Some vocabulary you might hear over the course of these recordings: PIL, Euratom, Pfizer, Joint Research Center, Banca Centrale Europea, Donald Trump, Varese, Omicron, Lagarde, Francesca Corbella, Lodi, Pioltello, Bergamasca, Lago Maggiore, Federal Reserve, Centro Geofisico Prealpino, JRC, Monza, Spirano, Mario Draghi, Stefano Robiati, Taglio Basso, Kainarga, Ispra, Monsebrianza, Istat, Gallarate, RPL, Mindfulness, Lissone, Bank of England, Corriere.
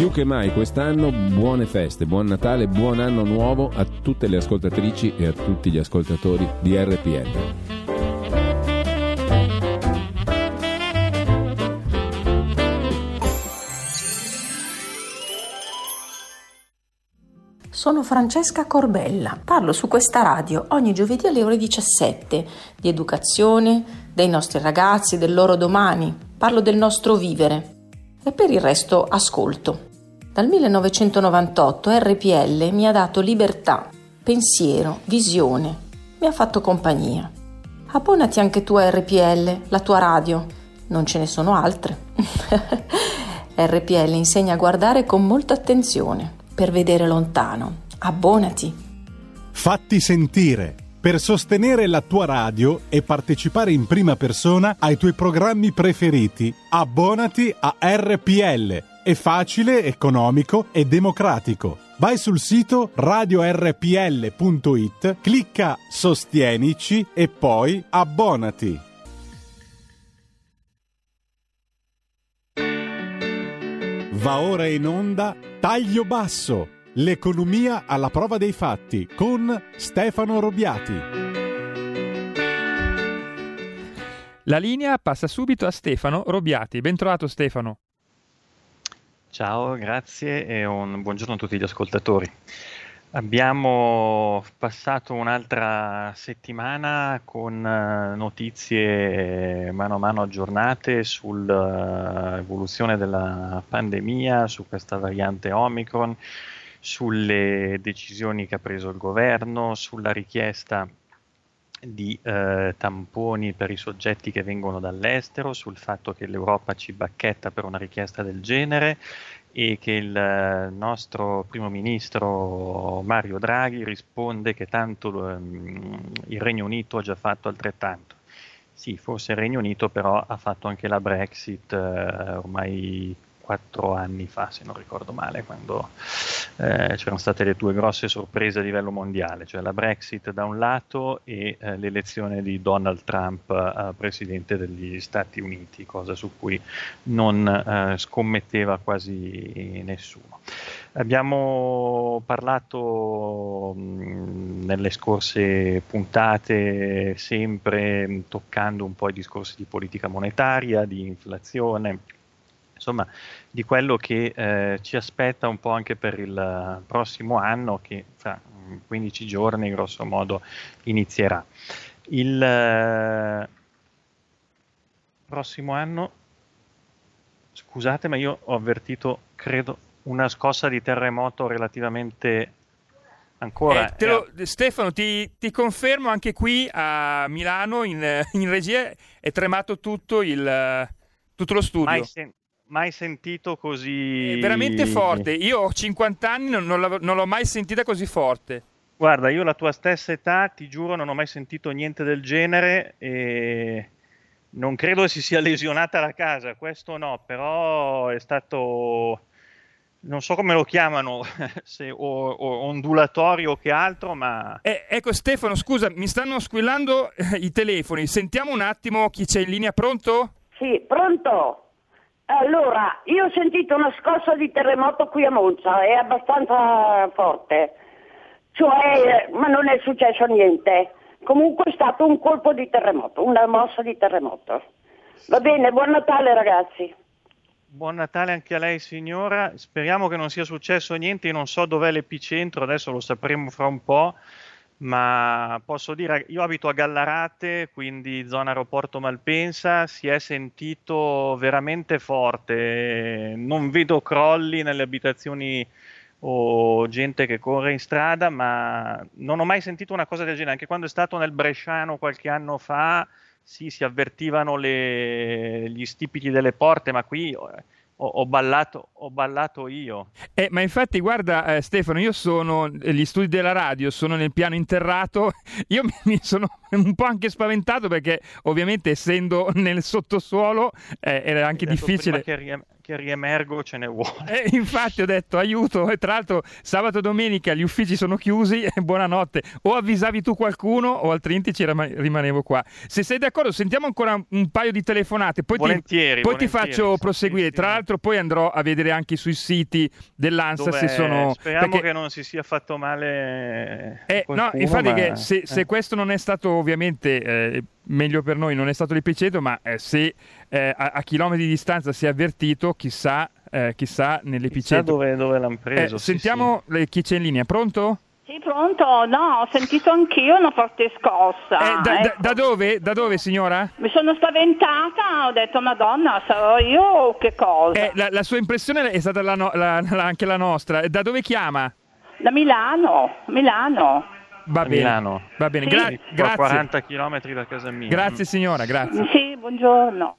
Più che mai quest'anno buone feste, buon Natale, buon anno nuovo a tutte le ascoltatrici e a tutti gli ascoltatori di RPL. Sono Francesca Corbella, parlo su questa radio ogni giovedì alle ore 17 di educazione, dei nostri ragazzi, del loro domani, parlo del nostro vivere e per il resto ascolto. Dal 1998 RPL mi ha dato libertà, pensiero, visione, mi ha fatto compagnia. Abbonati anche tu a RPL, la tua radio, non ce ne sono altre. RPL insegna a guardare con molta attenzione. Per vedere lontano. Abbonati. Fatti sentire. Per sostenere la tua radio e partecipare in prima persona ai tuoi programmi preferiti, abbonati a RPL. È facile, economico e democratico. Vai sul sito radiorpl.it, clicca Sostienici e poi abbonati. Va ora in onda Taglio Basso, l'economia alla prova dei fatti con Stefano Robiati. La linea passa subito a Stefano Robiati. Bentrovato Stefano. Ciao, grazie e un buongiorno a tutti gli ascoltatori. Abbiamo passato un'altra settimana con notizie mano a mano aggiornate sull'evoluzione della pandemia, su questa variante Omicron, sulle decisioni che ha preso il governo, sulla richiesta di tamponi per i soggetti che vengono dall'estero, sul fatto che l'Europa ci bacchetta per una richiesta del genere e che il nostro primo ministro Mario Draghi risponde che tanto il Regno Unito ha già fatto altrettanto. Sì, forse il Regno Unito però ha fatto anche la Brexit ormai 4 anni fa, se non ricordo male, quando c'erano state le due grosse sorprese a livello mondiale, cioè la Brexit da un lato e l'elezione di Donald Trump presidente degli Stati Uniti, cosa su cui non scommetteva quasi nessuno. Abbiamo parlato nelle scorse puntate sempre toccando un po' i discorsi di politica monetaria, di inflazione, insomma di quello che ci aspetta un po' anche per il prossimo anno che fra 15 giorni grosso modo inizierà. Il prossimo anno, scusate ma io ho avvertito credo una scossa di terremoto relativamente ancora. Stefano ti confermo anche qui a Milano in regia è tremato tutto lo studio. Mai sentito così... È veramente forte, io ho 50 anni, non l'ho mai sentita così forte. Guarda, io la tua stessa età, ti giuro, non ho mai sentito niente del genere e non credo si sia lesionata la casa, questo no, però è stato... non so come lo chiamano, se o ondulatorio o che altro, ma... ecco Stefano, scusa, mi stanno squillando i telefoni, sentiamo un attimo chi c'è in linea, pronto? Sì, pronto! Allora, io ho sentito una scossa di terremoto qui a Monza, è abbastanza forte, cioè, ma non è successo niente, comunque è stato un colpo di terremoto, una mossa di terremoto. Va bene, buon Natale ragazzi. Buon Natale anche a lei signora, speriamo che non sia successo niente, io non so dov'è l'epicentro, adesso lo sapremo fra un po'. Ma posso dire, io abito a Gallarate, quindi zona aeroporto Malpensa, si è sentito veramente forte, non vedo crolli nelle abitazioni o gente che corre in strada, ma non ho mai sentito una cosa del genere, anche quando è stato nel Bresciano qualche anno fa, sì, si avvertivano gli stipiti delle porte, ma qui... Ho ballato io. Ma infatti, guarda Stefano, io sono gli studi della radio, sono nel piano interrato, io mi sono un po' anche spaventato perché ovviamente essendo nel sottosuolo era anche difficile. Prima che che riemergo ce ne vuole. Infatti ho detto aiuto, e tra l'altro sabato e domenica gli uffici sono chiusi, e buonanotte, o avvisavi tu qualcuno o altrimenti ci rimanevo qua. Se sei d'accordo sentiamo ancora un paio di telefonate, poi volentieri, ti faccio proseguire, sì, tra l'altro poi andrò a vedere anche sui siti dell'ANSA se sono... Speriamo che non si sia fatto male qualcuno, no, infatti che se questo non è stato ovviamente... meglio per noi, non è stato l'epicentro, ma se a chilometri di distanza si è avvertito, chissà nell'epicentro. Chissà dove l'hanno preso. Sentiamo sì. Chi c'è in linea, pronto? Sì, pronto, no, ho sentito anch'io una forte scossa. Da dove signora? Mi sono spaventata, ho detto Madonna, sarò io o che cosa? La sua impressione è stata anche la nostra. Da dove chiama? Da Milano. Va bene. Sì. Grazie. 40 chilometri da casa mia. Grazie signora, grazie. Sì, buongiorno.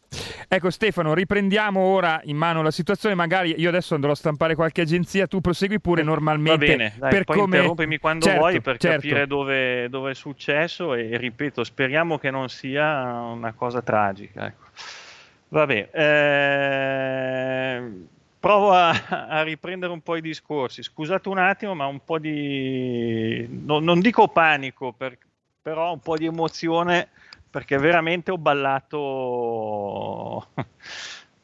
Ecco Stefano, riprendiamo ora in mano la situazione, magari io adesso andrò a stampare qualche agenzia, tu prosegui pure normalmente. Va bene, dai, per poi come... interrompimi quando vuoi per capire dove è successo e ripeto, speriamo che non sia una cosa tragica. Ecco. Vabbè, provo a riprendere un po' i discorsi, scusate un attimo, ma un po' di, non dico panico, però un po' di emozione, perché veramente ho ballato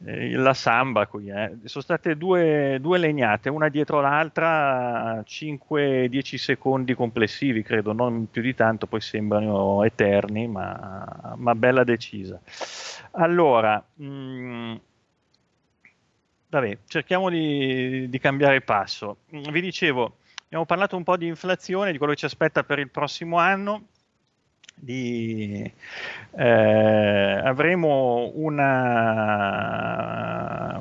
la samba qui. Sono state due legnate, una dietro l'altra, 5-10 secondi complessivi, credo, non più di tanto, poi sembrano eterni, ma bella decisa. Allora... Vabbè, cerchiamo di cambiare passo. Vi dicevo, abbiamo parlato un po' di inflazione, di quello che ci aspetta per il prossimo anno. Avremo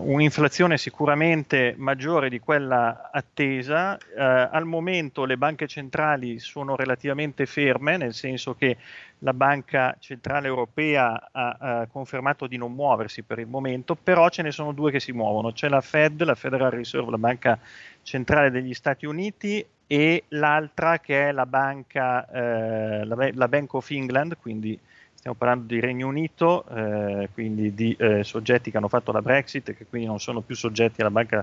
un'inflazione sicuramente maggiore di quella attesa. Al momento le banche centrali sono relativamente ferme, nel senso che la Banca Centrale Europea ha confermato di non muoversi per il momento, però ce ne sono due che si muovono, c'è la Fed, la Federal Reserve, la Banca Centrale degli Stati Uniti, e l'altra che è la banca, la Bank of England, quindi stiamo parlando di Regno Unito, quindi di soggetti che hanno fatto la Brexit e che quindi non sono più soggetti alla Banca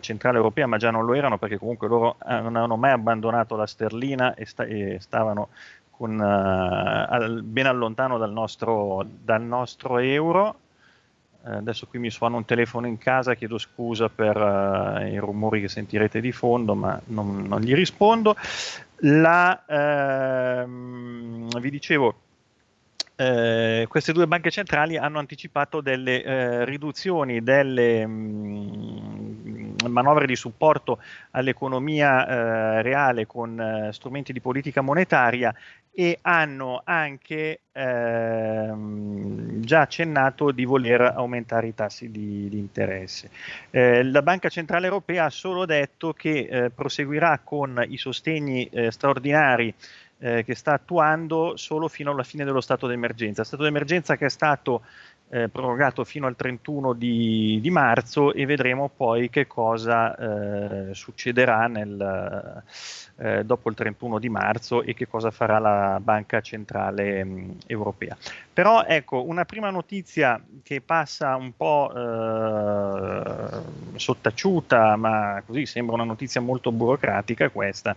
Centrale Europea, ma già non lo erano perché comunque loro non hanno mai abbandonato la sterlina e stavano con, ben allontano dal nostro euro. Adesso qui mi suona un telefono in casa, chiedo scusa per i rumori che sentirete di fondo, ma non gli rispondo. Vi dicevo, queste due banche centrali hanno anticipato delle riduzioni delle manovre di supporto all'economia reale con strumenti di politica monetaria, e hanno anche già accennato di voler aumentare i tassi di interesse. La Banca Centrale Europea ha solo detto che proseguirà con i sostegni straordinari che sta attuando solo fino alla fine dello stato d'emergenza. Stato d'emergenza che è stato prorogato fino al 31 di marzo, e vedremo poi che cosa succederà dopo il 31 di marzo e che cosa farà la Banca Centrale Europea. Però ecco, una prima notizia che passa un po' sottaciuta, ma così sembra una notizia molto burocratica questa,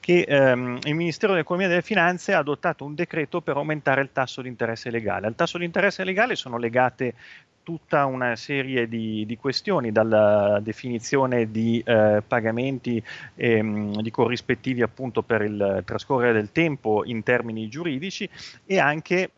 che il Ministero dell'Economia e delle Finanze ha adottato un decreto per aumentare il tasso di interesse legale. Al tasso di interesse legale sono legate tutta una serie di questioni, dalla definizione di pagamenti di corrispettivi appunto per il trascorrere del tempo in termini giuridici, e anche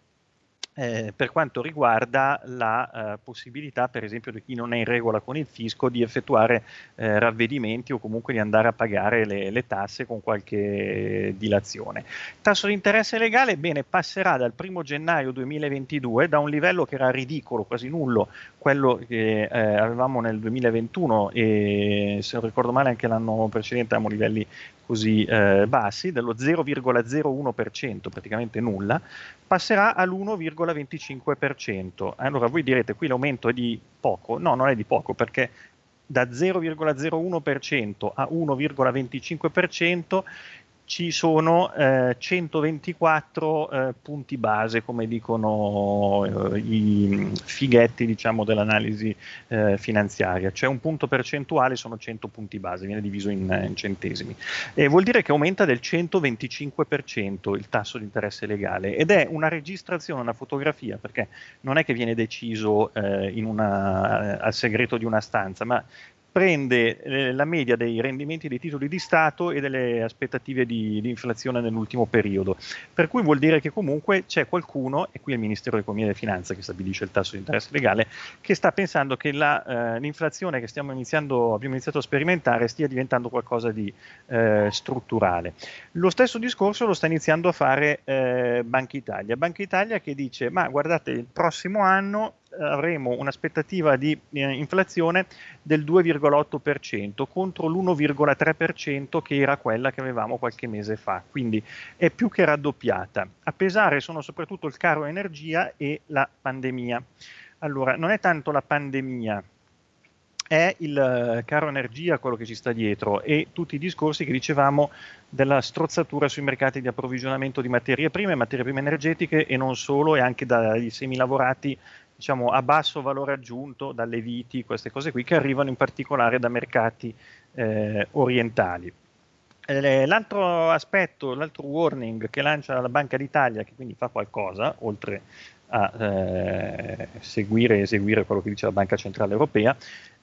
per quanto riguarda la possibilità, per esempio, di chi non è in regola con il fisco di effettuare ravvedimenti o comunque di andare a pagare le tasse con qualche dilazione. Tasso di interesse legale, bene, passerà dal 1 gennaio 2022 da un livello che era ridicolo, quasi nullo, quello che avevamo nel 2021 e se non ricordo male anche l'anno precedente avevamo livelli così bassi, dello 0,01%, praticamente nulla, passerà all'1,25%. Allora voi direte qui l'aumento è di poco, no, non è di poco, perché da 0,01% a 1,25% ci sono 124 punti base, come dicono i fighetti, diciamo, dell'analisi finanziaria. C'è un punto percentuale, sono 100 punti base, viene diviso in centesimi. E vuol dire che aumenta del 125% il tasso di interesse legale, ed è una registrazione, una fotografia, perché non è che viene deciso al segreto di una stanza, ma prende la media dei rendimenti dei titoli di Stato e delle aspettative di inflazione nell'ultimo periodo, per cui vuol dire che comunque c'è qualcuno, e qui è il Ministero dell'Economia e delle Finanze che stabilisce il tasso di interesse legale, che sta pensando che l'inflazione che abbiamo iniziato a sperimentare stia diventando qualcosa di strutturale. Lo stesso discorso lo sta iniziando a fare Banca Italia, che dice: ma guardate, il prossimo anno avremo un'aspettativa di inflazione del 2,8% contro l'1,3% che era quella che avevamo qualche mese fa, quindi è più che raddoppiata. A pesare sono soprattutto il caro energia e la pandemia. Allora, non è tanto la pandemia, è il caro energia quello che ci sta dietro, e tutti i discorsi che dicevamo della strozzatura sui mercati di approvvigionamento di materie prime energetiche, e non solo, e anche dai semilavorati, diciamo, a basso valore aggiunto, dalle viti, queste cose qui che arrivano in particolare da mercati orientali. L'altro aspetto, l'altro warning che lancia la Banca d'Italia, che quindi fa qualcosa, oltre a seguire e eseguire quello che dice la Banca Centrale Europea,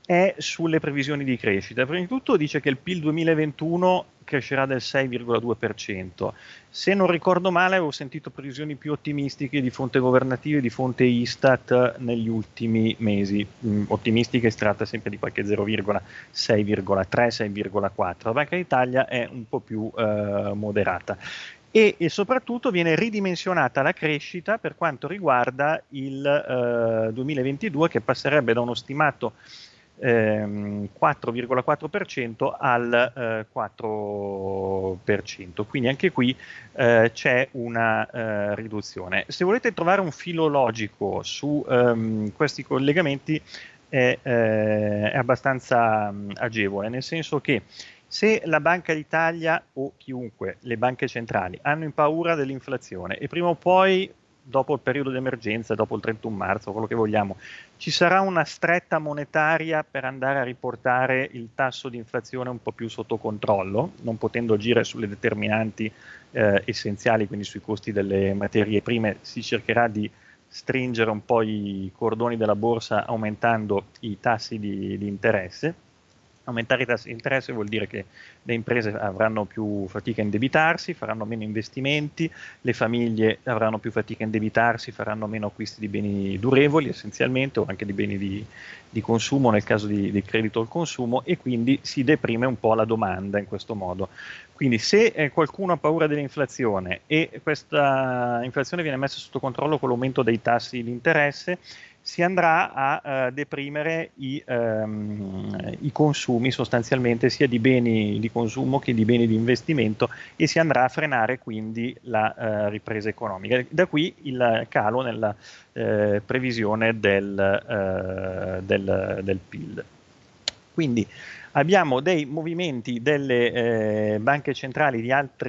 è sulle previsioni di crescita. Prima di tutto dice che il PIL 2021 crescerà del 6,2%. Se non ricordo male, avevo sentito previsioni più ottimistiche di fonte governative, di fonte Istat, negli ultimi mesi. Ottimistiche, si tratta sempre di qualche 0,6,3, 6,4. La Banca d'Italia è un po' più moderata. E soprattutto viene ridimensionata la crescita per quanto riguarda il 2022, che passerebbe da uno stimato 4,4% al 4%, quindi anche qui c'è una riduzione. Se volete trovare un filo logico su questi collegamenti è abbastanza agevole, nel senso che se la Banca d'Italia o chiunque, le banche centrali, hanno paura dell'inflazione, e prima o poi, dopo il periodo d'emergenza, dopo il 31 marzo, quello che vogliamo, ci sarà una stretta monetaria per andare a riportare il tasso di inflazione un po' più sotto controllo, non potendo agire sulle determinanti essenziali, quindi sui costi delle materie prime. Si cercherà di stringere un po' i cordoni della borsa aumentando i tassi di interesse. Aumentare i tassi di interesse vuol dire che le imprese avranno più fatica a indebitarsi, faranno meno investimenti, le famiglie avranno più fatica a indebitarsi, faranno meno acquisti di beni durevoli essenzialmente, o anche di beni di consumo nel caso di credito al consumo, e quindi si deprime un po' la domanda in questo modo. Quindi se qualcuno ha paura dell'inflazione e questa inflazione viene messa sotto controllo con l'aumento dei tassi di interesse, si andrà a deprimere i consumi sostanzialmente, sia di beni di consumo che di beni di investimento, e si andrà a frenare quindi la ripresa economica. Da qui il calo nella previsione del PIL. Quindi abbiamo dei movimenti delle banche centrali di altre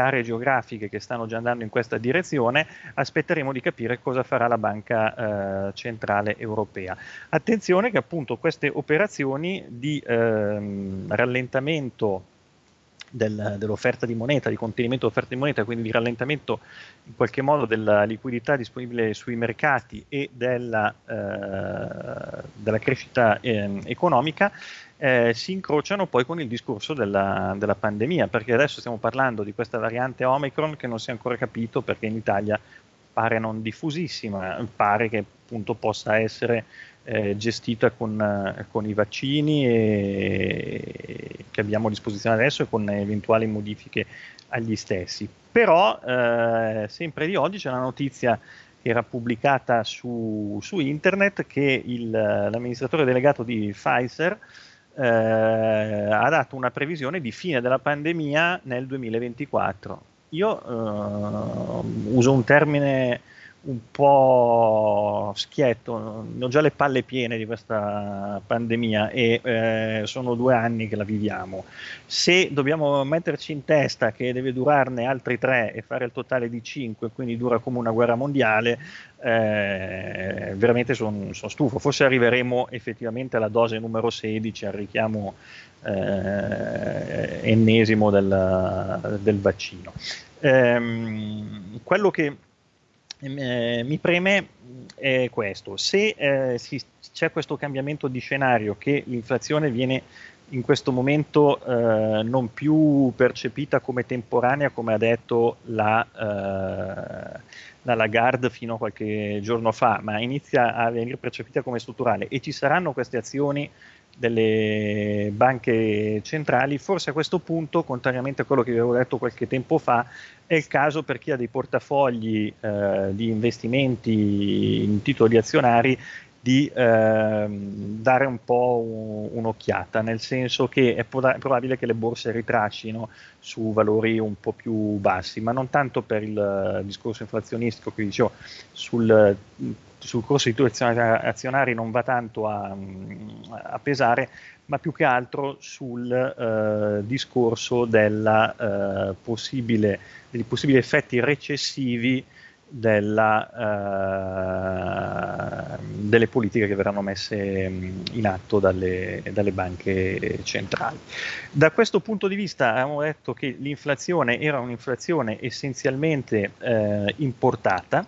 aree geografiche che stanno già andando in questa direzione. Aspetteremo di capire cosa farà la Banca Centrale Europea. Attenzione che appunto queste operazioni di rallentamento dell'offerta di moneta, di contenimento dell'offerta di moneta, quindi di rallentamento in qualche modo della liquidità disponibile sui mercati e della crescita economica, si incrociano poi con il discorso della pandemia, perché adesso stiamo parlando di questa variante Omicron che non si è ancora capito, perché in Italia pare non diffusissima, pare che appunto possa essere gestita con i vaccini che abbiamo a disposizione adesso e con eventuali modifiche agli stessi. Però sempre di oggi c'è una notizia che era pubblicata su internet, che l'amministratore delegato di Pfizer ha dato una previsione di fine della pandemia nel 2024. Io uso un termine un po' macchietto, ho già le palle piene di questa pandemia e sono 2 anni che la viviamo. Se dobbiamo metterci in testa che deve durarne altri 3 e fare il totale di 5, quindi dura come una guerra mondiale, veramente sono stufo. Forse arriveremo effettivamente alla dose numero 16, al richiamo ennesimo del vaccino. Quello che mi preme è questo: se c'è questo cambiamento di scenario, che l'inflazione viene in questo momento non più percepita come temporanea, come ha detto la Lagarde fino a qualche giorno fa, ma inizia a venire percepita come strutturale, e ci saranno queste azioni delle banche centrali, forse a questo punto, contrariamente a quello che vi avevo detto qualche tempo fa, è il caso per chi ha dei portafogli di investimenti in titoli azionari di dare un po' un'occhiata, nel senso che è probabile che le borse ritraccino su valori un po' più bassi, ma non tanto per il discorso inflazionistico che dicevo, sul corso di tutti azionari non va tanto a pesare, ma più che altro sul discorso dei possibili effetti recessivi delle politiche che verranno messe in atto dalle banche centrali. Da questo punto di vista abbiamo detto che l'inflazione era un'inflazione essenzialmente importata,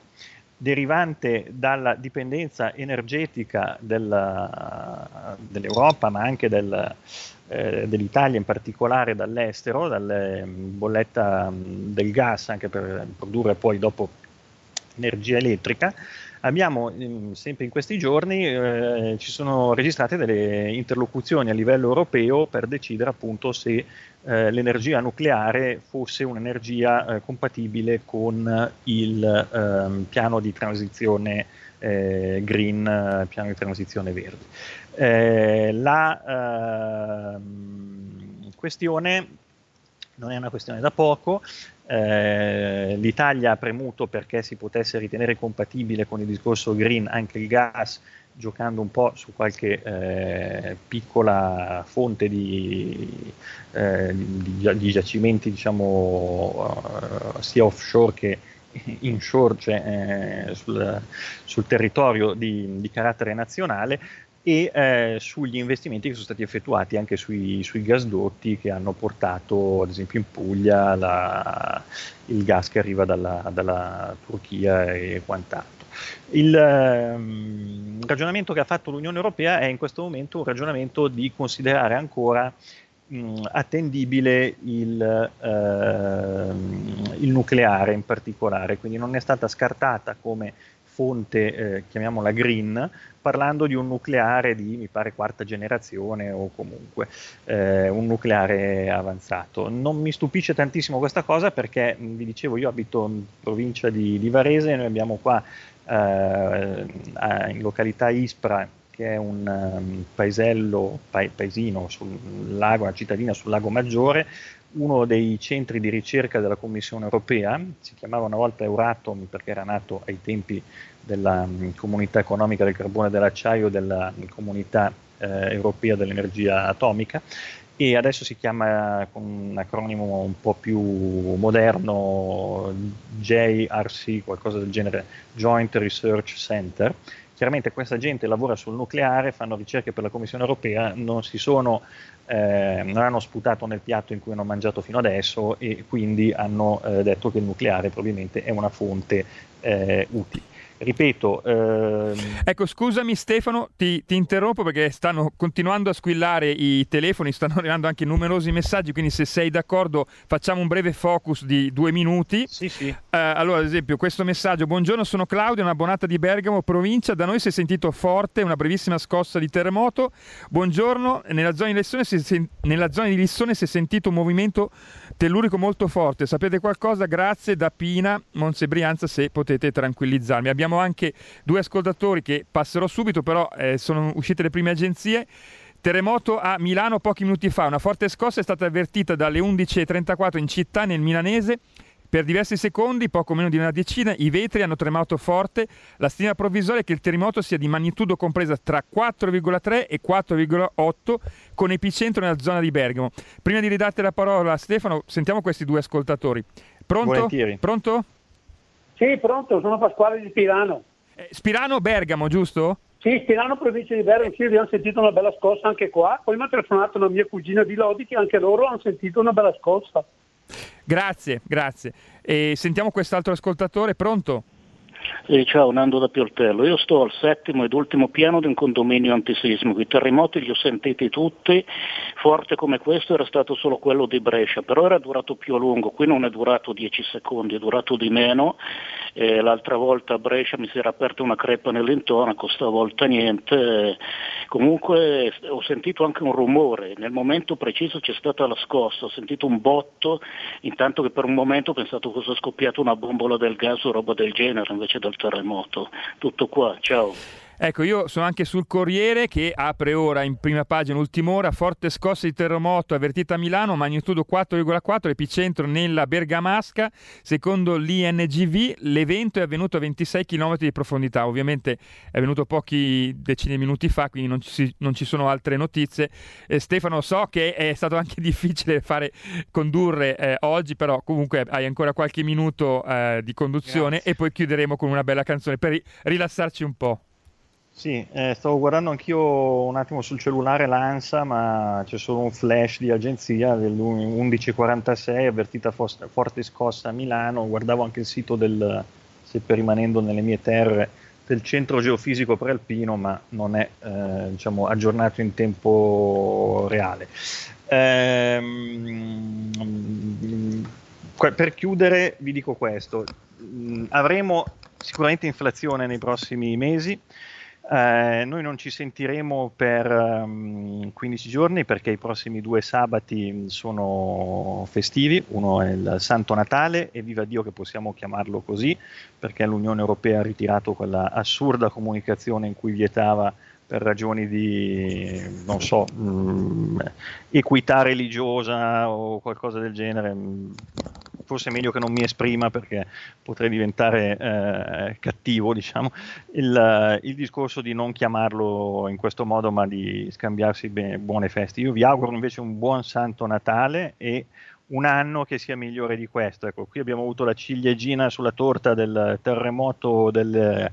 derivante dalla dipendenza energetica dell'Europa, ma anche dell'Italia in particolare dall'estero, dalla bolletta del gas, anche per produrre poi dopo energia elettrica. Abbiamo sempre in questi giorni ci sono registrate delle interlocuzioni a livello europeo per decidere appunto se l'energia nucleare fosse un'energia compatibile con il piano di transizione green, piano di transizione verde. La questione non è una questione da poco. L'Italia ha premuto perché si potesse ritenere compatibile con il discorso green anche il gas, giocando un po' su qualche piccola fonte di giacimenti, diciamo, sia offshore che inshore, cioè sul territorio di carattere nazionale, e sugli investimenti che sono stati effettuati anche sui gasdotti, che hanno portato ad esempio in Puglia il gas che arriva dalla Turchia e quant'altro. Il ragionamento che ha fatto l'Unione Europea è in questo momento un ragionamento di considerare ancora attendibile il nucleare in particolare, quindi non è stata scartata come fonte, chiamiamola green, parlando di un nucleare di, mi pare, 4ª generazione o comunque un nucleare avanzato. Non mi stupisce tantissimo questa cosa perché, vi dicevo, io abito in provincia di Varese, noi abbiamo qua in località Ispra, che è un paesino sul lago, una cittadina sul Lago Maggiore, uno dei centri di ricerca della Commissione Europea. Si chiamava una volta Euratom perché era nato ai tempi della Comunità Economica del Carbone e dell'Acciaio, della Comunità Europea dell'Energia Atomica, e adesso si chiama con un acronimo un po' più moderno, JRC, qualcosa del genere, Joint Research Center. Chiaramente questa gente lavora sul nucleare, fanno ricerche per la Commissione Europea, non hanno sputato nel piatto in cui hanno mangiato fino adesso, e quindi hanno detto che il nucleare probabilmente è una fonte utile. Ripeto. Ecco, scusami Stefano, ti interrompo perché stanno continuando a squillare i telefoni, stanno arrivando anche numerosi messaggi, quindi se sei d'accordo facciamo un breve focus di 2 minuti. Sì. Allora, ad esempio, questo messaggio: buongiorno, sono Claudio, una abbonata di Bergamo, provincia. Da noi si è sentito forte una brevissima scossa di terremoto. Buongiorno, nella zona di Lissone si è sentito un movimento tellurico molto forte. Sapete qualcosa? Grazie da Pina, Monsebrianza, se potete tranquillizzarmi. Abbiamo anche 2 ascoltatori che passerò subito, però sono uscite le prime agenzie. Terremoto a Milano pochi minuti fa, una forte scossa è stata avvertita dalle 11:34 in città nel milanese, Per diversi secondi, poco meno di una decina, i vetri hanno tremato forte. La stima provvisoria è che il terremoto sia di magnitudo compresa tra 4,3 e 4,8, con epicentro nella zona di Bergamo. Prima di ridarti la parola a Stefano, sentiamo questi due ascoltatori. Pronto? Volentieri. Pronto? Sì, pronto, sono Pasquale di Spirano. Spirano, Bergamo, giusto? Sì, Spirano, provincia di Bergamo, sì, abbiamo sentito una bella scossa anche qua. Poi mi ha telefonato una mia cugina di Lodi che anche loro hanno sentito una bella scossa. Grazie, grazie. E sentiamo quest'altro ascoltatore, pronto? Ciao, Nando da Pioltello. Io sto al settimo ed ultimo piano di un condominio antisismico. I terremoti li ho sentiti tutti, forte come questo era stato solo quello di Brescia, però era durato più a lungo, qui non è durato 10 secondi, è durato di meno. L'altra volta a Brescia mi si era aperta una crepa nell'intonaco, stavolta niente. Comunque ho sentito anche un rumore, nel momento preciso c'è stata la scossa, ho sentito un botto, intanto che per un momento ho pensato fosse scoppiata una bombola del gas o roba del genere, invece del terremoto. Tutto qua, ciao. Ecco, io sono anche sul Corriere che apre ora in prima pagina, ultima ora, forte scossa di terremoto avvertita a Milano, magnitudo 4,4, epicentro nella Bergamasca. Secondo l'INGV l'evento è avvenuto a 26 km di profondità. Ovviamente è avvenuto pochi decine di minuti fa, quindi non ci sono altre notizie. Stefano, so che è stato anche difficile condurre oggi, però comunque hai ancora qualche minuto di conduzione. Grazie. E poi chiuderemo con una bella canzone per rilassarci un po'. Sì, stavo guardando anch'io un attimo sul cellulare l'ANSA, ma c'è solo un flash di agenzia dell'11.46, avvertita forte scossa a Milano. Guardavo anche il sito del, sempre rimanendo nelle mie terre, del Centro Geofisico Prealpino, ma non è aggiornato in tempo reale. Per chiudere vi dico questo, avremo sicuramente inflazione nei prossimi mesi. Noi non ci sentiremo per 15 giorni perché i prossimi due sabati sono festivi, uno è il Santo Natale e viva Dio che possiamo chiamarlo così perché l'Unione Europea ha ritirato quella assurda comunicazione in cui vietava per ragioni di equità religiosa o qualcosa del genere. Forse è meglio che non mi esprima perché potrei diventare cattivo, il discorso di non chiamarlo in questo modo ma di scambiarsi buone feste. Io vi auguro invece un buon Santo Natale e un anno che sia migliore di questo. Ecco, qui abbiamo avuto la ciliegina sulla torta del terremoto del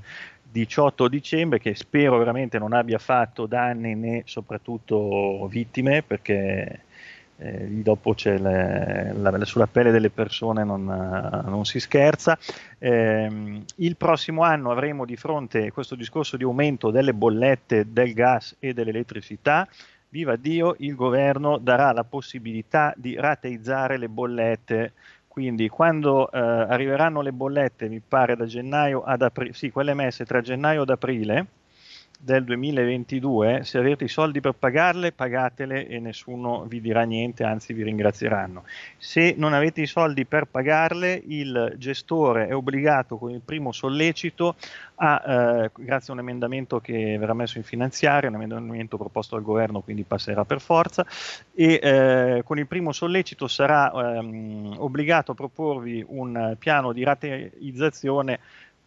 18 dicembre che spero veramente non abbia fatto danni né soprattutto vittime perché... dopo c'è sulla pelle delle persone non si scherza. Il prossimo anno avremo di fronte questo discorso di aumento delle bollette del gas e dell'elettricità. Viva Dio, il governo darà la possibilità di rateizzare le bollette. Quindi quando arriveranno le bollette, mi pare da gennaio ad aprile, sì, quelle emesse tra gennaio ed aprile del 2022, se avete i soldi per pagarle, pagatele e nessuno vi dirà niente, anzi vi ringrazieranno. Se non avete i soldi per pagarle, il gestore è obbligato con il primo sollecito a, grazie a un emendamento che verrà messo in finanziaria, un emendamento proposto dal governo, quindi passerà per forza, e con il primo sollecito sarà obbligato a proporvi un piano di rateizzazione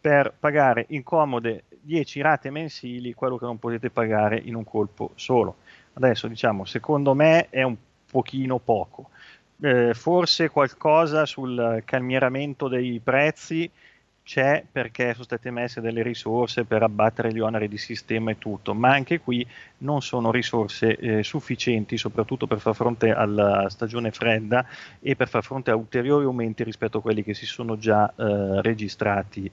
per pagare incomode 10 rate mensili, quello che non potete pagare in un colpo solo. Adesso secondo me è un pochino poco, forse qualcosa sul calmieramento dei prezzi c'è perché sono state messe delle risorse per abbattere gli oneri di sistema e tutto, ma anche qui non sono risorse sufficienti soprattutto per far fronte alla stagione fredda e per far fronte a ulteriori aumenti rispetto a quelli che si sono già registrati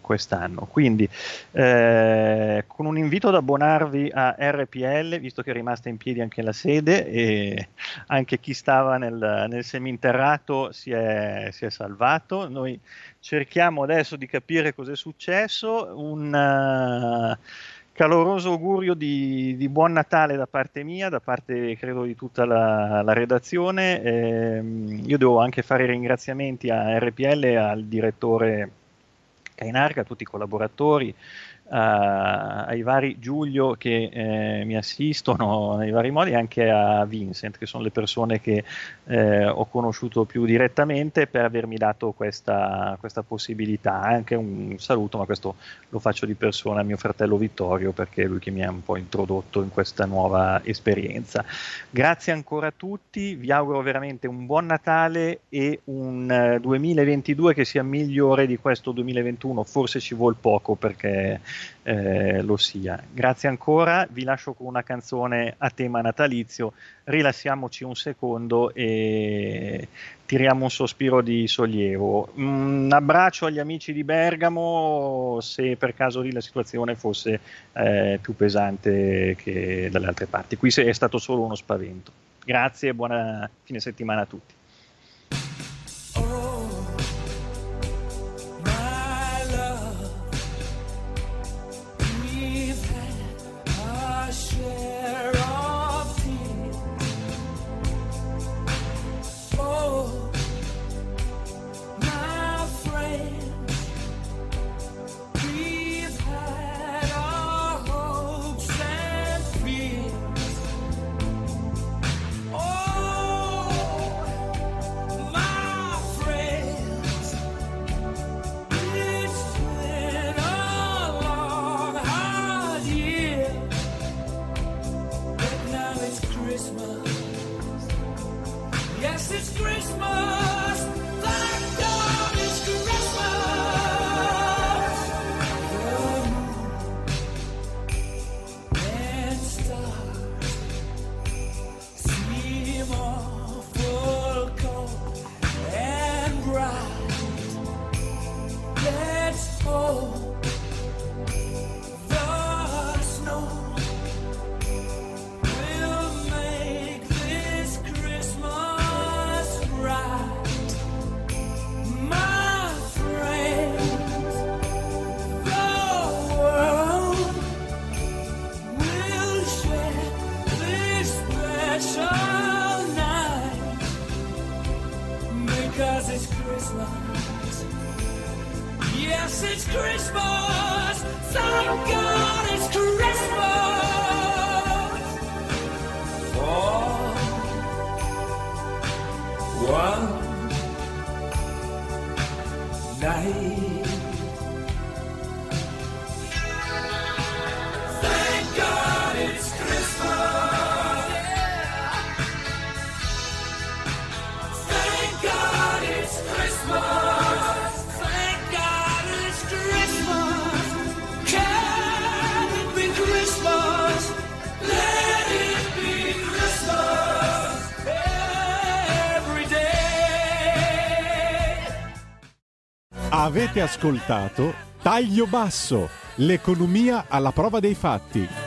quest'anno. Quindi con un invito ad abbonarvi a RPL, visto che è rimasta in piedi anche la sede e anche chi stava nel seminterrato si è salvato. Noi cerchiamo adesso di capire cos'è successo. Un caloroso augurio di buon Natale da parte mia, da parte credo di tutta la redazione. Io devo anche fare ringraziamenti a RPL, al direttore Kainarga, a tutti i collaboratori, ai vari Giulio che mi assistono nei vari modi, anche a Vincent, che sono le persone che ho conosciuto più direttamente, per avermi dato questa possibilità. Anche un saluto, ma questo lo faccio di persona, a mio fratello Vittorio, perché è lui che mi ha un po' introdotto in questa nuova esperienza. Grazie ancora a tutti, vi auguro veramente un buon Natale e un 2022 che sia migliore di questo 2021, forse ci vuol poco perché lo sia. Grazie ancora, vi lascio con una canzone a tema natalizio, rilassiamoci un secondo e tiriamo un sospiro di sollievo. Un abbraccio agli amici di Bergamo, se per caso lì la situazione fosse più pesante che dalle altre parti, qui è stato solo uno spavento. Grazie e buona fine settimana a tutti. Avete ascoltato Taglio Basso, l'economia alla prova dei fatti.